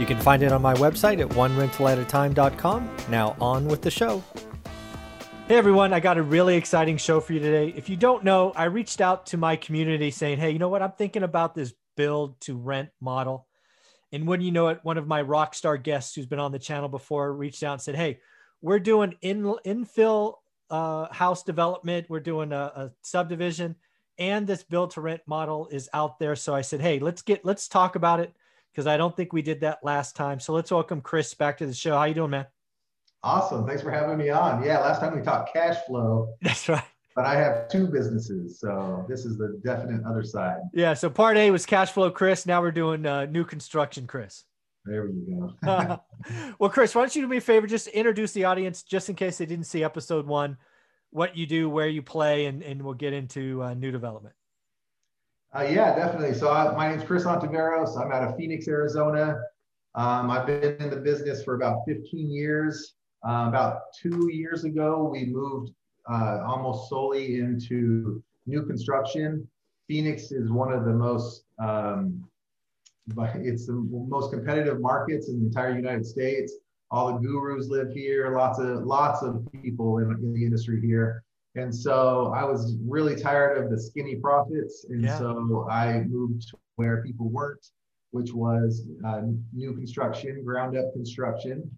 You can find it on my website at onerentalatatime.com. Now on with the show. Hey everyone, I got a really exciting show for you today. If you don't know, I reached out to my community saying, hey, you know what? I'm thinking about this build to rent model. And wouldn't you know it, one of my rock star guests who's been on the channel before reached out and said, hey, we're doing infill house development. We're doing a subdivision and this build to rent model is out there. So I said, hey, let's talk about it, because I don't think we did that last time. So let's welcome Chris back to the show. How you doing, man? Awesome. Thanks for having me on. Yeah, last time we talked cash flow. That's right. But I have two businesses, so this is the definite other side. Yeah, so part A was cash flow, Chris. Now we're doing new construction, Chris. There we go. Well, Chris, why don't you do me a favor, just introduce the audience, just in case they didn't see episode one, what you do, where you play, and we'll get into new development. Yeah, definitely. So my name's Chris Ontiveros. I'm out of Phoenix, Arizona. I've been in the business for about 15 years. About 2 years ago, we moved almost solely into new construction. Phoenix is one of the most, it's the most competitive markets in the entire United States. All the gurus live here. Lots of people in the industry here. And so I was really tired of the skinny profits. And so I moved to where people weren't, which was new construction, ground up construction.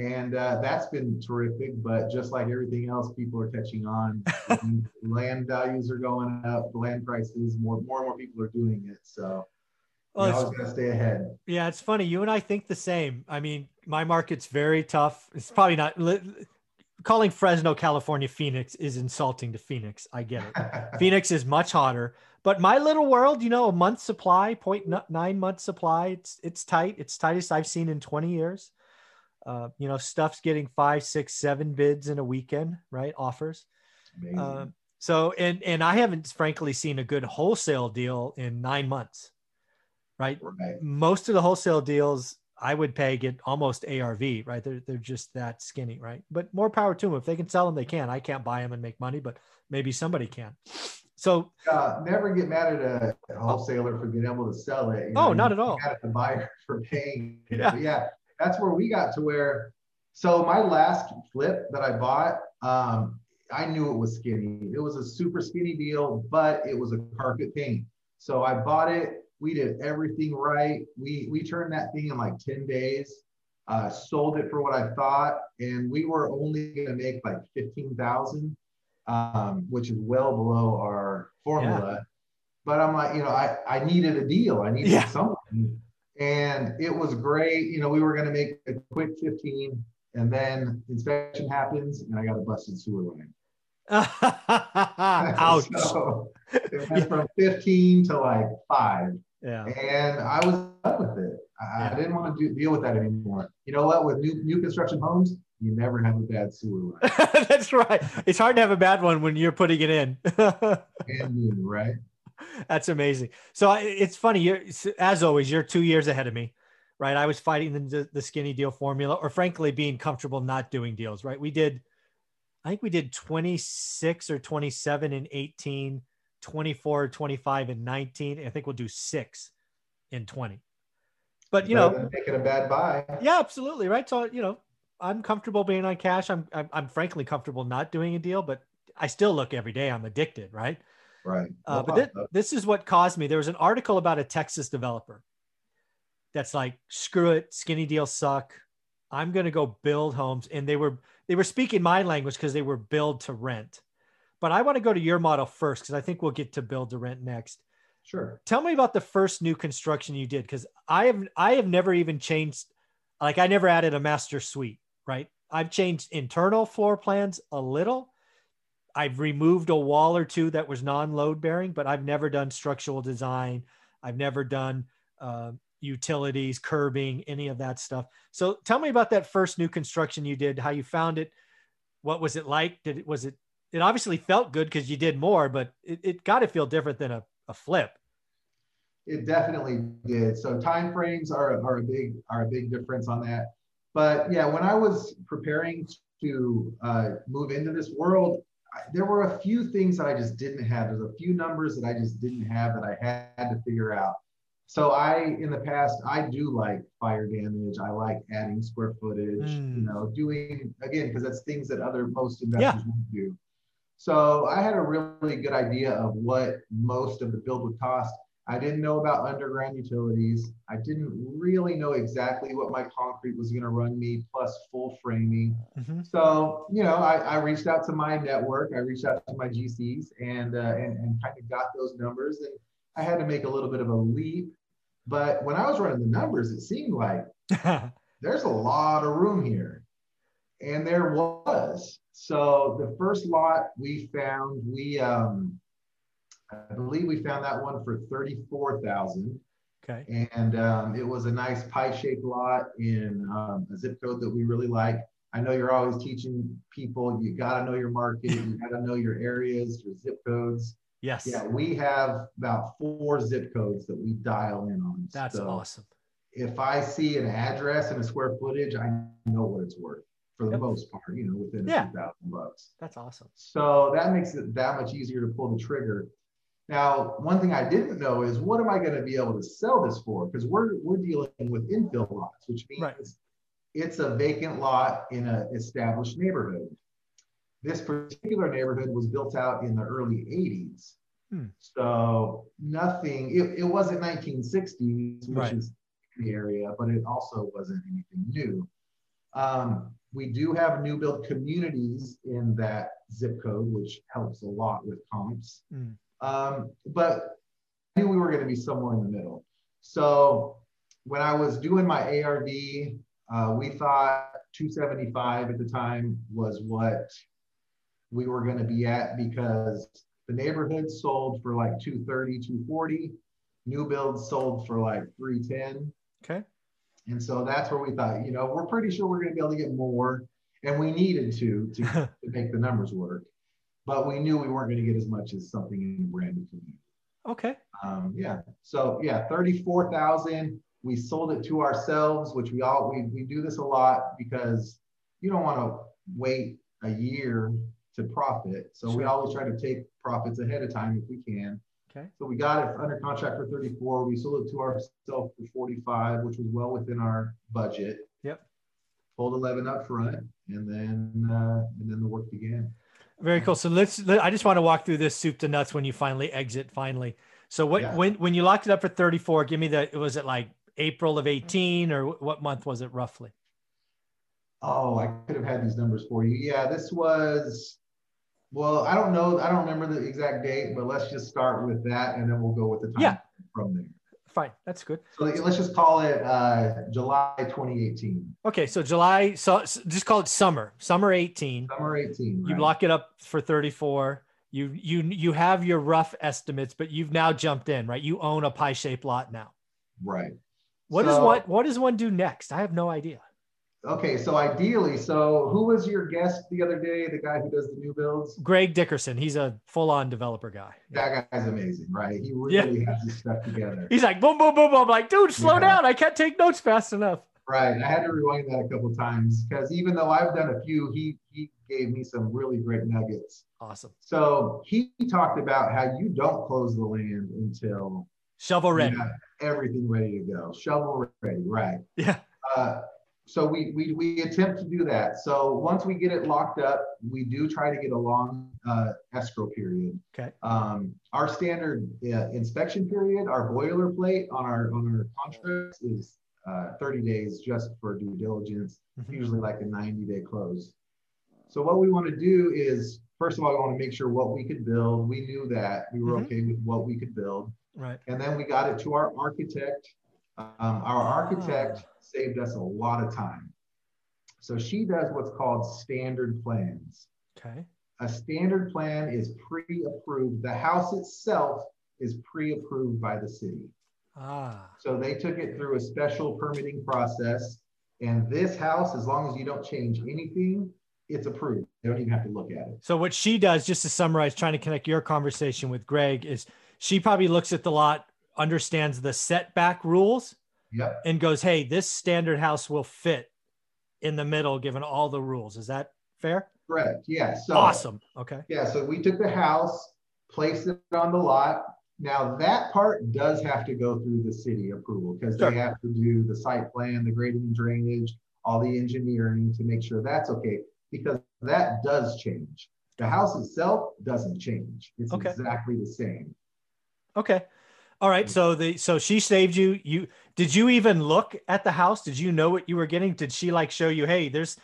And that's been terrific. But just like everything else, people are catching on. Land values are going up, land prices, more and more people are doing it. So I was going to stay ahead. Yeah, it's funny. You and I think the same. I mean, my market's very tough. It's probably not... Calling Fresno, California, Phoenix is insulting to Phoenix. I get it. Phoenix is much hotter, but my little world, you know, a month supply, 0.9 month supply. It's tight. It's tightest I've seen in 20 years. You know, stuff's getting 5, 6, 7 bids in a weekend, right? Offers. So, and I haven't frankly seen a good wholesale deal in 9 months, right? Most of the wholesale deals I would peg it almost ARV, right? They're just that skinny, right? But more power to them. If they can sell them, they can. I can't buy them and make money, but maybe somebody can. So never get mad at a wholesaler for being able to sell it. You know, not at all. Mad at the buyer for paying. Yeah. Yeah, that's where we got to where. So my last flip that I bought, I knew it was skinny. It was a super skinny deal, but it was a carpet paint. So I bought it. We did everything right. We turned that thing in like 10 days, sold it for what I thought. And we were only going to make like $15,000, which is well below our formula. Yeah. But I'm like, you know, I needed a deal. I needed something. And it was great. You know, we were going to make a quick 15 and then inspection happens and I got a busted sewer line. Ouch. So it went from 15 to like 5. Yeah. And I was done with it. I didn't want to deal with that anymore. You know what? With new construction homes, you never have a bad sewer line. That's right. It's hard to have a bad one when you're putting it in. Right? That's amazing. So it's funny. As always, you're 2 years ahead of me, right? I was fighting the skinny deal formula, or frankly, being comfortable not doing deals, right? I think we did 26 or 27 in 18, 24, 25 in 19. I think we'll do 6 in 20. But, you know, making a bad buy. Yeah, absolutely. Right. So, you know, I'm comfortable being on cash. I'm frankly comfortable not doing a deal, but I still look every day. I'm addicted. Right. Right. But this is what caused me. There was an article about a Texas developer that's like, screw it. Skinny deals suck. I'm going to go build homes. And they were speaking my language because they were build to rent. But I want to go to your model first because I think we'll get to build to rent next. Sure. Tell me about the first new construction you did, because I have never even changed. Like I never added a master suite, right? I've changed internal floor plans a little. I've removed a wall or two that was non-load bearing, but I've never done structural design. I've never done utilities, curbing, any of that stuff. So tell me about that first new construction you did, how you found it. What was it like? It obviously felt good because you did more, but it got to feel different than a flip. It definitely did. So timeframes are a big difference on that. But yeah, when I was preparing to move into this world, there were a few things that I just didn't have. There's a few numbers that I just didn't have that I had to figure out. So in the past, I do like fire damage. I like adding square footage, doing, again, because that's things that most investors won't do. So I had a really good idea of what most of the build would cost. I didn't know about underground utilities. I didn't really know exactly what my concrete was going to run me, plus full framing. Mm-hmm. So, I reached out to my network. I reached out to my GCs and kind of got those numbers. And I had to make a little bit of a leap. But when I was running the numbers, it seemed like there's a lot of room here. And there was. So the first lot we found, I believe we found that one for $34,000. Okay. And it was a nice pie-shaped lot in a zip code that we really like. I know you're always teaching people, you got to know your market, you got to know your areas, your zip codes. Yes. Yeah, we have about 4 zip codes that we dial in on. That's awesome. If I see an address and a square footage, I know what it's worth. For the most part, within $2,000 bucks. That's awesome. So that makes it that much easier to pull the trigger. Now, one thing I didn't know is what am I going to be able to sell this for? Because we're dealing with infill lots, which means it's a vacant lot in an established neighborhood. This particular neighborhood was built out in the early 80s. Hmm. So nothing, it wasn't 1960s, which is the area, but it also wasn't anything new. We do have new build communities in that zip code, which helps a lot with comps. Mm. But I knew we were going to be somewhere in the middle. So when I was doing my ARV, we thought 275 at the time was what we were going to be at, because the neighborhood sold for like 230, 240. New builds sold for like 310. Okay. And so that's where we thought, we're pretty sure we're going to be able to get more, and we needed to make the numbers work, but we knew we weren't going to get as much as something in a brand new community. Okay. So yeah, 34,000. We sold it to ourselves, which we do this a lot because you don't want to wait a year to profit. So we always try to take profits ahead of time if we can. Okay. So we got it under contract for 34. We sold it to ourselves for 45, which was well within our budget. Yep. Pulled 11 up front, and then the work began. Very cool. So I just want to walk through this soup to nuts when you finally exit. So when you locked it up for 34, give me was it like April of 18, or what month was it roughly? Oh, I could have had these numbers for you. Yeah, this was. Well, I don't know. I don't remember the exact date, but let's just start with that, and then we'll go with the time from there. Fine. That's good. So let's just call it July 2018. Okay. So July, so just call it summer 18. Summer 18. You lock it up for 34. You have your rough estimates, but you've now jumped in, right? You own a pie-shaped lot now. Right. What does one do next? I have no idea. Okay, so ideally, who was your guest the other day, the guy who does the new builds? Greg Dickerson. He's a full-on developer guy. That guy's amazing, right? He really has his stuff together. He's like, boom, boom, boom. I'm like, dude, slow down. I can't take notes fast enough. Right. I had to rewind that a couple times because even though I've done a few, he gave me some really great nuggets. Awesome. So he talked about how you don't close the land until... shovel ready. Everything ready to go. Shovel ready, right. Yeah. So we attempt to do that. So once we get it locked up, we do try to get a long escrow period. Okay. Our standard inspection period, our boilerplate on our contracts is 30 days just for due diligence, usually like a 90-day close. So what we want to do is, first of all, we want to make sure what we could build. We knew that. We were okay with what we could build. Right. And then we got it to our architect. Our architect saved us a lot of time. So she does what's called standard plans. Okay. A standard plan is pre-approved. The house itself is pre-approved by the city. So they took it through a special permitting process. And this house, as long as you don't change anything, it's approved. They don't even have to look at it. So what she does, just to summarize, trying to connect your conversation with Greg, is she probably looks at the lot, understands the setback rules, yep, and goes, hey, this standard house will fit in the middle given all the rules. Is that fair? Correct. Yeah. So, awesome. Okay. Yeah. So we took the house, placed it on the lot. Now that part does have to go through the city approval because they have to do the site plan, the grading and drainage, all the engineering to make sure that's okay, because that does change. The house itself doesn't change. It's exactly the same. Okay. All right. So so she saved you. Did you even look at the house? Did you know what you were getting? Did she like show you, hey, there's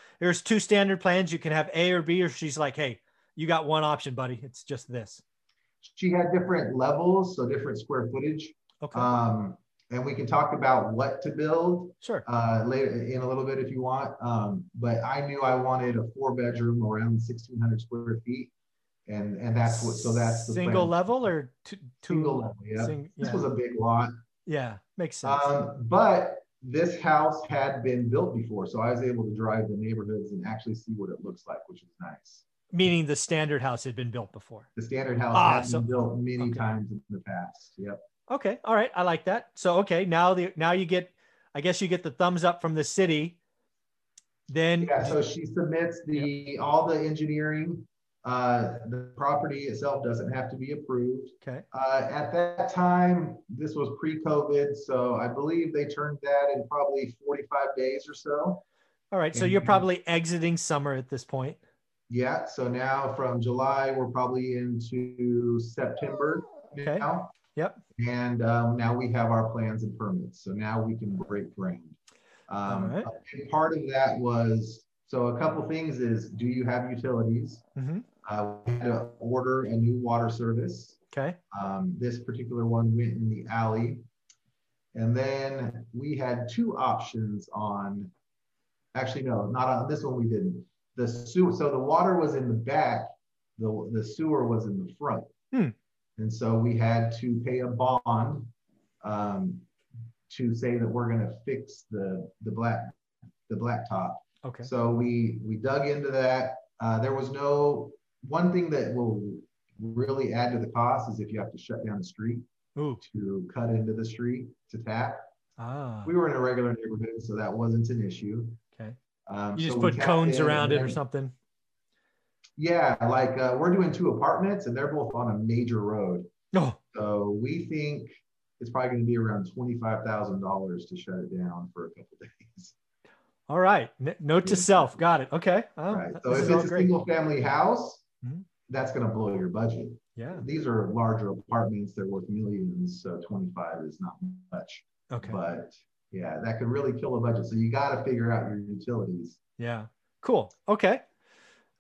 two standard plans. You can have A or B, or she's like, hey, you got one option, buddy. It's just this. She had different levels, so different square footage. Okay. And we can talk about what to build later in a little bit if you want. But I knew I wanted a 4-bedroom around 1,600 square feet. And that's what, so that's the single plan. Level or two single level. Yeah. This was a big lot. Yeah, makes sense. But this house had been built before, so I was able to drive the neighborhoods and actually see what it looks like, which was nice. Meaning the standard house had been built before. The standard house had been built many times in the past. Yep. Okay. All right. I like that. So okay, now you get, I guess you get the thumbs up from the city. Then yeah. So she submits all the engineering. The property itself doesn't have to be approved. Okay. At that time, this was pre-COVID, so I believe they turned that in probably 45 days or so. All right, so you're probably exiting summer at this point. Yeah, so now from July, we're probably into September now. Yep. And now we have our plans and permits, so now we can break ground. All right. And part of that was, so a couple things is, do you have utilities? Mm-hmm. We had to order a new water service. Okay. This particular one went in the alley. And then we had two options on, actually, no, not on this one we didn't. The sewer, so the water was in the back, the sewer was in the front. Hmm. And so we had to pay a bond to say that we're going to fix the blacktop. Okay. So we dug into that. There was no, one thing that will really add to the cost is if you have to shut down the street to cut into the street to tap. We were in a regular neighborhood, so that wasn't an issue. Okay. You just put cones around it or something? Yeah, like we're doing two apartments and they're both on a major road. Oh. So we think it's probably going to be around $25,000 to shut it down for a couple of days. All right. Note to self. Got it. Okay. Oh, right. So if it's a single family house, mm-hmm, that's going to blow your budget. Yeah. These are larger apartments. They're worth millions. So 25 is not much. Okay. But yeah, that could really kill a budget. So you got to figure out your utilities. Yeah. Cool. Okay.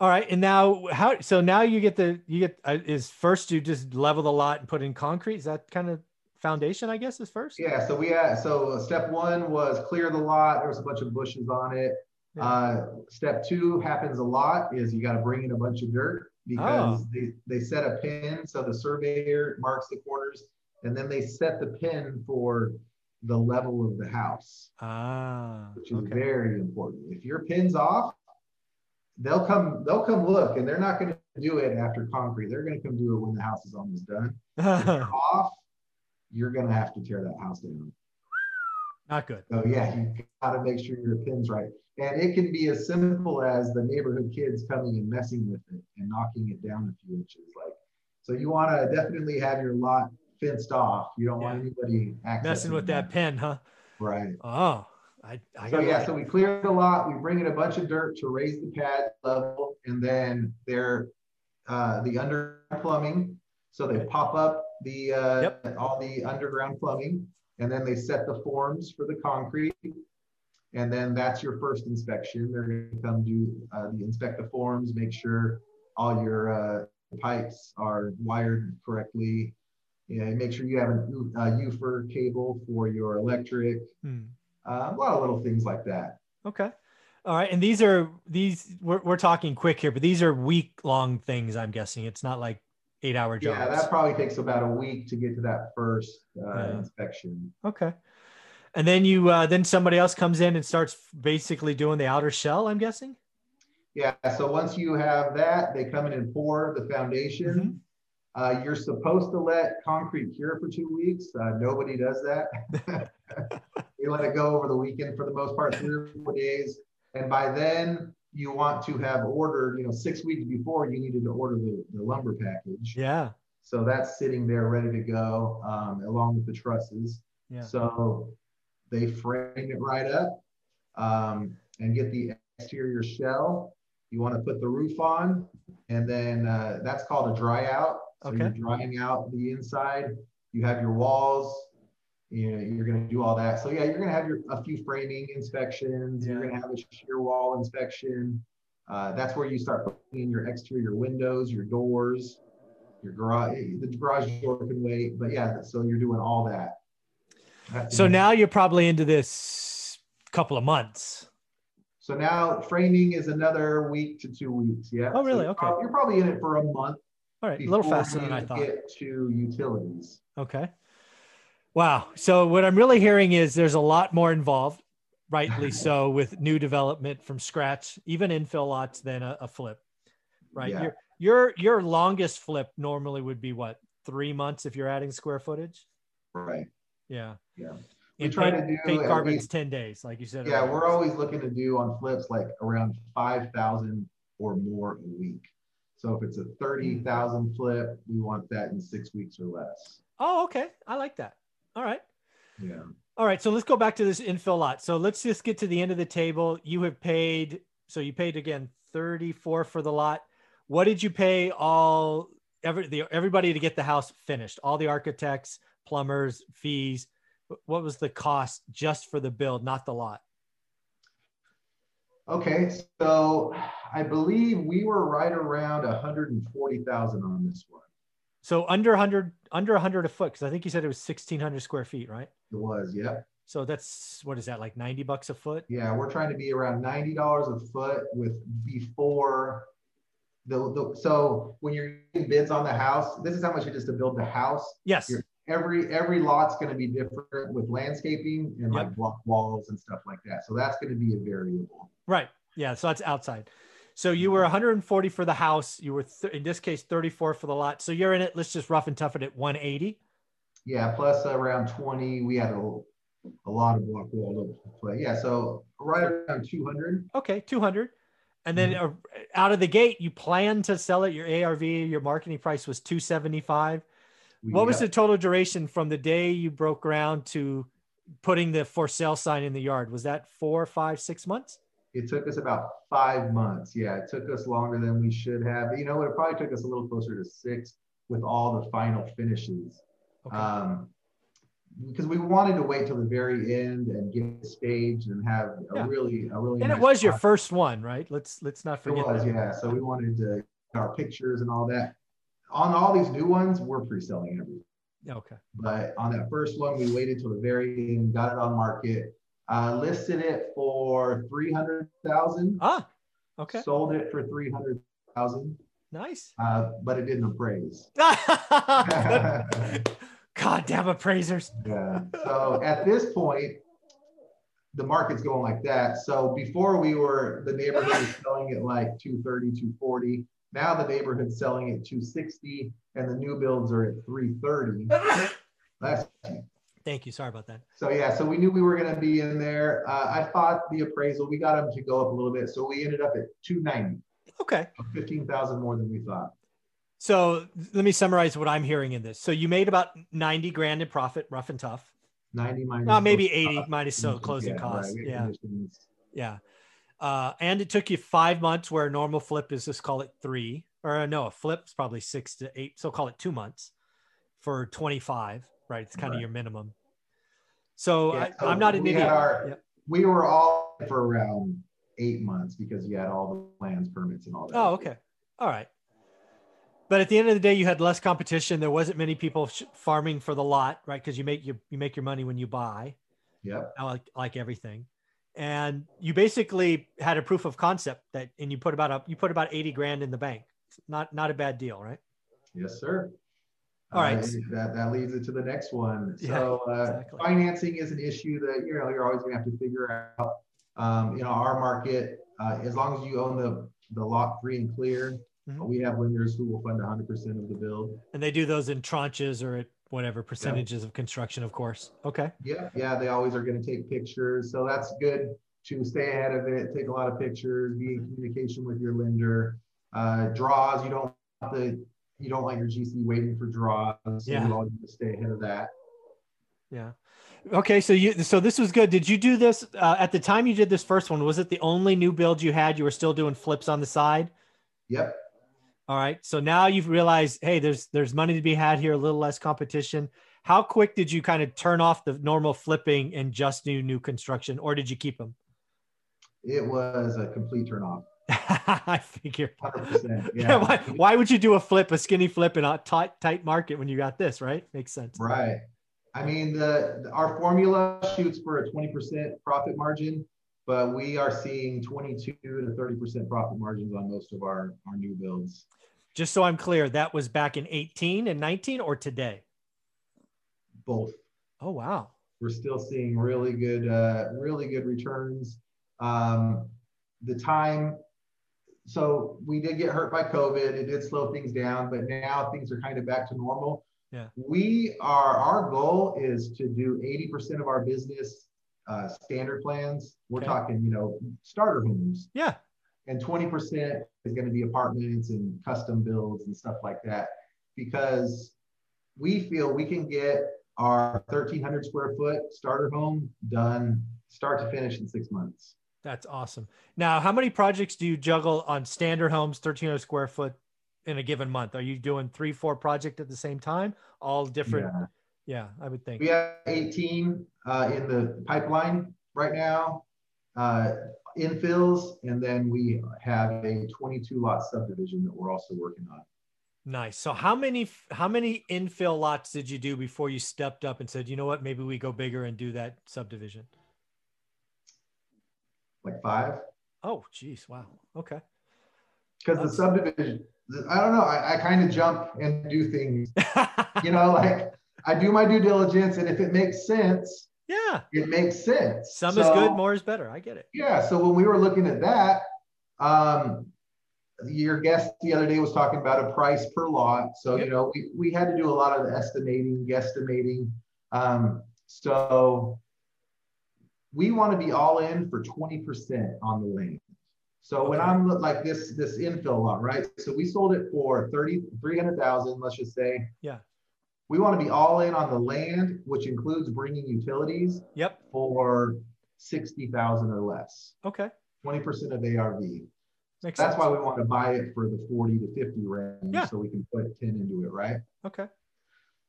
All right. And now how, so now you get the, you get is first you just level the lot and put in concrete. Is that kind of foundation, I guess, is first? Yeah, so we had, so step one was clear the lot. There was a bunch of bushes on it. Yeah. Step two happens a lot is you got to bring in a bunch of dirt because they set a pin. So the surveyor marks the corners and then they set the pin for the level of the house, which is very important. If your pin's off, they'll come look, and they're not going to do it after concrete. They're going to come do it when the house is almost done. If they're off, you're going to have to tear that house down. Not good. So yeah, you got to make sure your pin's right. And it can be as simple as the neighborhood kids coming and messing with it and knocking it down a few inches. Like, so you want to definitely have your lot fenced off. You don't want anybody messing with that pin, huh? Right. Oh, I so yeah, so we cleared the lot. We bring in a bunch of dirt to raise the pad level, and then they're the underground plumbing. So they pop up the all the underground plumbing, and then they set the forms for the concrete, and then that's your first inspection. They're going to come do inspect the forms, make sure all your pipes are wired correctly, and make sure you have an UFER cable for your electric. A lot of little things like that. Okay. All right, and these are we're talking quick here, but these are week-long things, I'm guessing. It's not like 8-hour jobs? Yeah, that probably takes about a week to get to that first inspection. Okay. And then you, then somebody else comes in and starts basically doing the outer shell, I'm guessing? Yeah, so once you have that, they come in and pour the foundation. Mm-hmm. You're supposed to let concrete cure for 2 weeks. Nobody does that. We let it go over the weekend for the most part, 3 or 4 days. And by then you want to have ordered, 6 weeks before you needed to order the lumber package. Yeah. So that's sitting there ready to go along with the trusses. Yeah. So they frame it right up and get the exterior shell. You want to put the roof on, and then that's called a dry out. So okay. You're drying out the inside. You have your walls. You're going to do all that. So yeah, you're going to have a few framing inspections. Yeah. You're going to have a shear wall inspection. That's where you start putting in your exterior windows, your doors, your garage. The garage door can wait, but yeah. So you're doing all that. So now you're probably into this couple of months. So now framing is another week to 2 weeks. Yeah. Oh, really? So okay. You're probably in it for a month. All right. A little faster than I thought. Get to utilities. Okay. Wow. So what I'm really hearing is there's a lot more involved, rightly so, with new development from scratch, even infill lots, than a flip, right? Yeah. Your longest flip normally would be what, 3 months if you're adding square footage? Right. Yeah. Yeah. We try to do paint carpets least, 10 days, like you said. Yeah. We're always looking to do on flips like around 5,000 or more a week. So if it's a 30,000 flip, we want that in 6 weeks or less. Oh, okay. I like that. All right. Yeah. All right. So let's go back to this infill lot. So let's just get to the end of the table. You have paid, so you paid again, $34 for the lot. What did you pay everybody to get the house finished? All the architects, plumbers, fees. What was the cost just for the build, not the lot? Okay. So I believe we were right around $140,000 on this one. So under 100 a foot, because I think you said it was 1,600 square feet, right? It was, yeah. So that's, what is that, like $90 a foot? Yeah, we're trying to be around $90 a foot with before the so when you're getting bids on the house, this is how much it is to build the house. Yes. Every lot's going to be different with landscaping and like block walls and stuff like that. So that's going to be a variable. Right. Yeah. So that's outside. So you were 140 for the house. You were in this case 34 for the lot. So you're in it. Let's just rough and tough it at 180. Yeah, plus around 20. We had a lot of block wall to play. Yeah, so right around 200. Okay, 200. And then out of the gate, you plan to sell it. Your ARV, your marketing price was 275. What was the total duration from the day you broke ground to putting the for sale sign in the yard? Was that 4, 5, 6 months? It took us about 5 months. Yeah, it took us longer than we should have. It probably took us a little closer to 6 with all the final finishes. Okay. Because we wanted to wait till the very end and get staged and have a really. And nice it was your first one, right? Let's not forget. It was, yeah. So we wanted to our pictures and all that. On all these new ones, we're pre-selling everything. Okay. But on that first one, we waited till the very end, got it on market. Listed it for $300,000. Ah, okay. Sold it for $300,000. Nice. But it didn't appraise. Goddamn appraisers. Yeah. So at this point, the market's going like that. So before the neighborhood was selling it like 230, 240. Now the neighborhood's selling at 260, and the new builds are at 330. Last time. Thank you. Sorry about that. So yeah, so we knew we were going to be in there. I fought the appraisal. We got them to go up a little bit. So we ended up at 290. Okay. 15,000 more than we thought. So let me summarize what I'm hearing in this. So you made about 90 grand in profit, rough and tough. 90 minus. No, maybe 80 minus closing costs. Right. Yeah. Yeah. And it took you 5 months where a normal flip is, just call it 3, or no, a flip's probably 6 to 8. So call it 2 months for 25. Right. It's kind of your minimum. So, yeah, so I'm not an idiot. We were all for around 8 months because you had all the plans, permits, and all that. Oh, okay. All right. But at the end of the day, you had less competition. There wasn't many people farming for the lot, right? Because you make your money when you buy. Yeah. Like everything. And you basically had a proof of concept that, and you put about 80 grand in the bank. Not a bad deal, right? Yes, sir. All right. That leads it to the next one. So yeah, exactly. Financing is an issue that you're always going to have to figure out. Our market, as long as you own the lot free and clear, mm-hmm. we have lenders who will fund 100% of the build. And they do those in tranches or at whatever percentages of construction, of course. Okay. Yeah. Yeah. They always are going to take pictures. So that's good to stay ahead of it. Take a lot of pictures, be in communication with your lender. Draws. You don't want your GC waiting for draws. So you always have to stay ahead of that. Yeah. Okay. So this was good. Did you do this at the time you did this first one? Was it the only new build you had? You were still doing flips on the side? Yep. All right. So now you've realized, hey, there's money to be had here, a little less competition. How quick did you kind of turn off the normal flipping and just do new construction, or did you keep them? It was a complete turn off. I figured. 100%, yeah. Why would you do a skinny flip in a tight market when you got this, right? Makes sense. Right. I mean, our formula shoots for a 20% profit margin, but we are seeing 22 to 30% profit margins on most of our new builds. Just so I'm clear, that was back in 18 and 19 or today? Both. Oh, wow. We're still seeing really good returns. The time, so we did get hurt by COVID. It did slow things down, but now things are kind of back to normal. Yeah. Our goal is to do 80% of our business standard plans. We're talking, starter homes. Yeah. And 20% is going to be apartments and custom builds and stuff like that, because we feel we can get our 1,300 square foot starter home done start to finish in 6 months. That's awesome. Now, how many projects do you juggle on standard homes, 1,300 square foot, in a given month? Are you doing 3-4 projects at the same time, all different? Yeah, I would think. We have 18 in the pipeline right now, infills, and then we have a 22 lot subdivision that we're also working on. Nice. So how many infill lots did you do before you stepped up and said, you know what, maybe we go bigger and do that subdivision? Like 5. Oh, geez. Wow. Okay. Because the subdivision, I don't know. I kind of jump and do things, like I do my due diligence, and if it makes sense, it makes sense. Some is good, more is better. I get it. Yeah. So when we were looking at that, your guest the other day was talking about a price per lot. So, we had to do a lot of estimating, guesstimating. So we want to be all in for 20% on the land. So when I'm like this infill lot, right? So we sold it for $300,000, let's just say. Yeah. We want to be all in on the land, which includes bringing utilities. Yep. For $60,000 or less. Okay. 20% of ARV. Makes sense. That's why we want to buy it for the 40 to 50 range, so we can put 10 into it, right? Okay.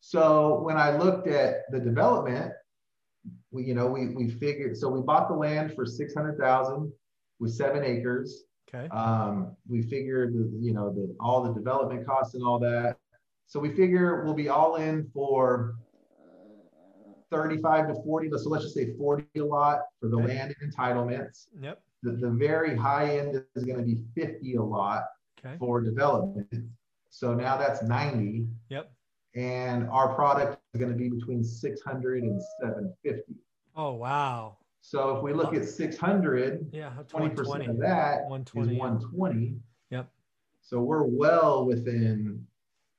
So when I looked at the development, we figured, so we bought the land for $600,000. With 7 acres. Okay. We figured, all the development costs and all that. So we figure we'll be all in for 35 to 40. So let's just say 40 a lot for the land and entitlements. Yep. The very high end is going to be 50 a lot for development. So now that's 90. Yep. And our product is going to be between 600 and 750. Oh, wow. So if we look at 600, 20% of that is 120. Yep. So we're well within.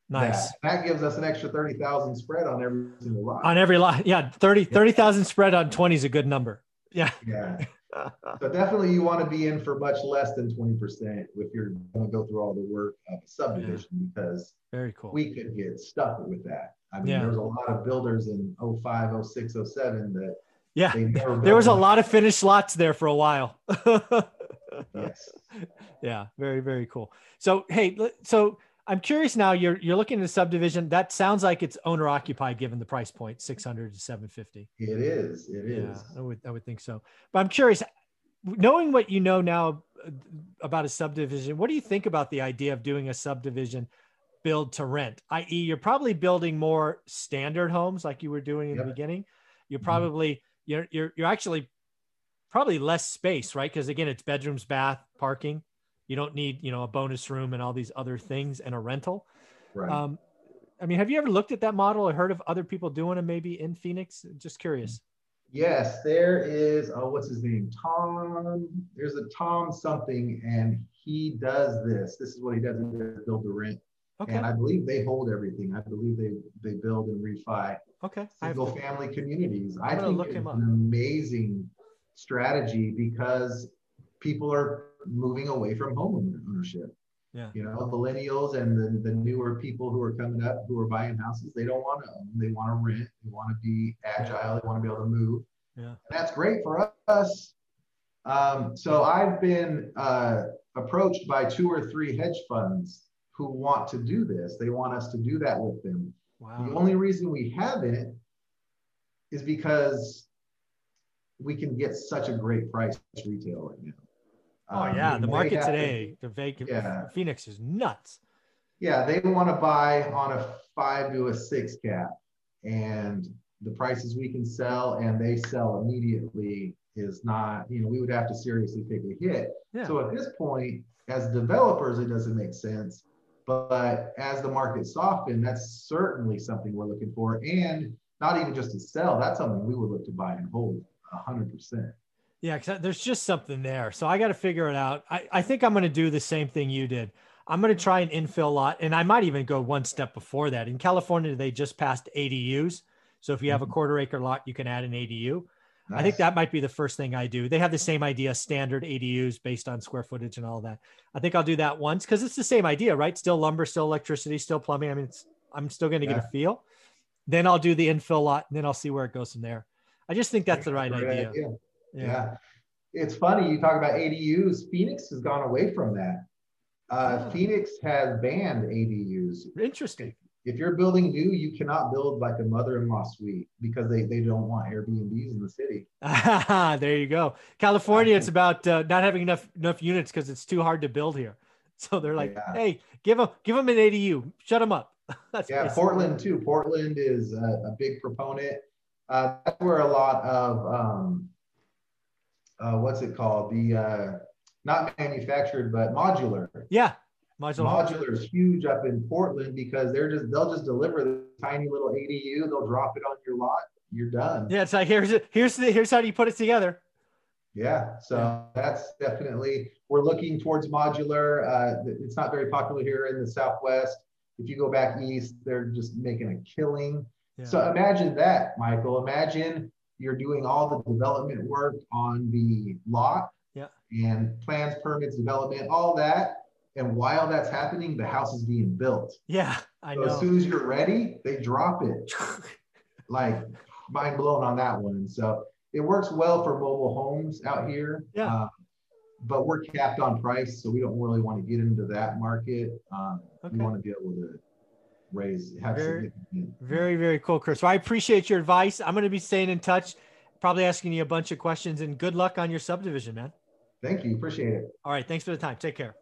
Nice. That gives us an extra 30,000 spread on every single lot. On every lot, yeah. 30,000 spread on 20 is a good number. Yeah. Yeah. So definitely, you want to be in for much less than 20% if you're going to go through all the work of a subdivision, because very cool. We could get stuck with that. I mean, there's a lot of builders in 05, 06, 07 that. Yeah, there was a lot of finished lots there for a while. Yes. Yeah, very, very cool. So, hey, so I'm curious now, you're looking at a subdivision. That sounds like it's owner-occupied given the price point, 600 to 750. It is, it is. I would think so. But I'm curious, knowing what you know now about a subdivision, what do you think about the idea of doing a subdivision build to rent? I.e., you're probably building more standard homes like you were doing in the beginning. You're probably... Mm-hmm. You're actually probably less space, right? Because again, it's bedrooms, bath, parking. You don't need, a bonus room and all these other things and a rental. Right. I mean, have you ever looked at that model or heard of other people doing them maybe in Phoenix? Just curious. Yes, there is, oh, what's his name? Tom, there's a Tom something, and he does this. This is what he does in Build to Rent. Okay. And I believe they hold everything. I believe they build and refi. Okay. Single family communities. I think it's an amazing strategy because people are moving away from home ownership. Yeah. You know, millennials and the newer people who are coming up who are buying houses, they don't want to own. They want to rent. They want to be agile. They want to be able to move. Yeah. And that's great for us. So I've been approached by 2 or 3 hedge funds who want to do this. They want us to do that with them. Wow. The only reason we haven't is because we can get such a great price retail right now. Oh yeah, the market today, the vacant Phoenix is nuts. Yeah, they want to buy on a 5 to a 6 cap, and the prices we can sell and they sell immediately is not, you know, we would have to seriously take a hit. Yeah. So at this point, as developers, it doesn't make sense. But as the market softens, that's certainly something we're looking for, and not even just to sell. That's something we would look to buy and hold 100%. Yeah, because there's just something there. So I got to figure it out. I think I'm going to do the same thing you did. I'm going to try an infill lot, and I might even go one step before that. In California, they just passed ADUs. So if you have a quarter-acre lot, you can add an ADU. Nice. I think that might be the first thing I do. They have the same idea, standard ADUs based on square footage and all that. I think I'll do that once because it's the same idea, right? Still lumber, still electricity, still plumbing. I mean, I'm still going to get a feel. Then I'll do the infill lot, and then I'll see where it goes from there. I just think that's the right idea. Yeah. It's funny. You talk about ADUs. Phoenix has gone away from that. Phoenix has banned ADUs. Interesting. If you're building new, you cannot build like a mother-in-law suite because they don't want Airbnbs in the city. There you go. California, it's about not having enough units because it's too hard to build here. So they're like, hey, give them an ADU. Shut them up. That's Portland too. Portland is a big proponent. That's where a lot of... what's it called? The not manufactured, but modular. Yeah, modular is huge up in Portland because they'll just deliver the tiny little ADU. They'll drop it on your lot. You're done. Yeah, it's like here's how you put it together. Yeah, so that's definitely, we're looking towards modular. It's not very popular here in the Southwest. If you go back east, they're just making a killing. Yeah. So imagine that, Michael. Imagine you're doing all the development work on the lot and plans, permits, development, all that. And while that's happening, the house is being built. Yeah, I know. As soon as you're ready, they drop it. Like, mind blown on that one. So it works well for mobile homes out here. Yeah. But we're capped on price, so we don't really want to get into that market. We want to be able to very, very cool, Chris. Well, I appreciate your advice. I'm going to be staying in touch, probably asking you a bunch of questions, and good luck on your subdivision, man. Thank you. Appreciate it. All right. Thanks for the time. Take care.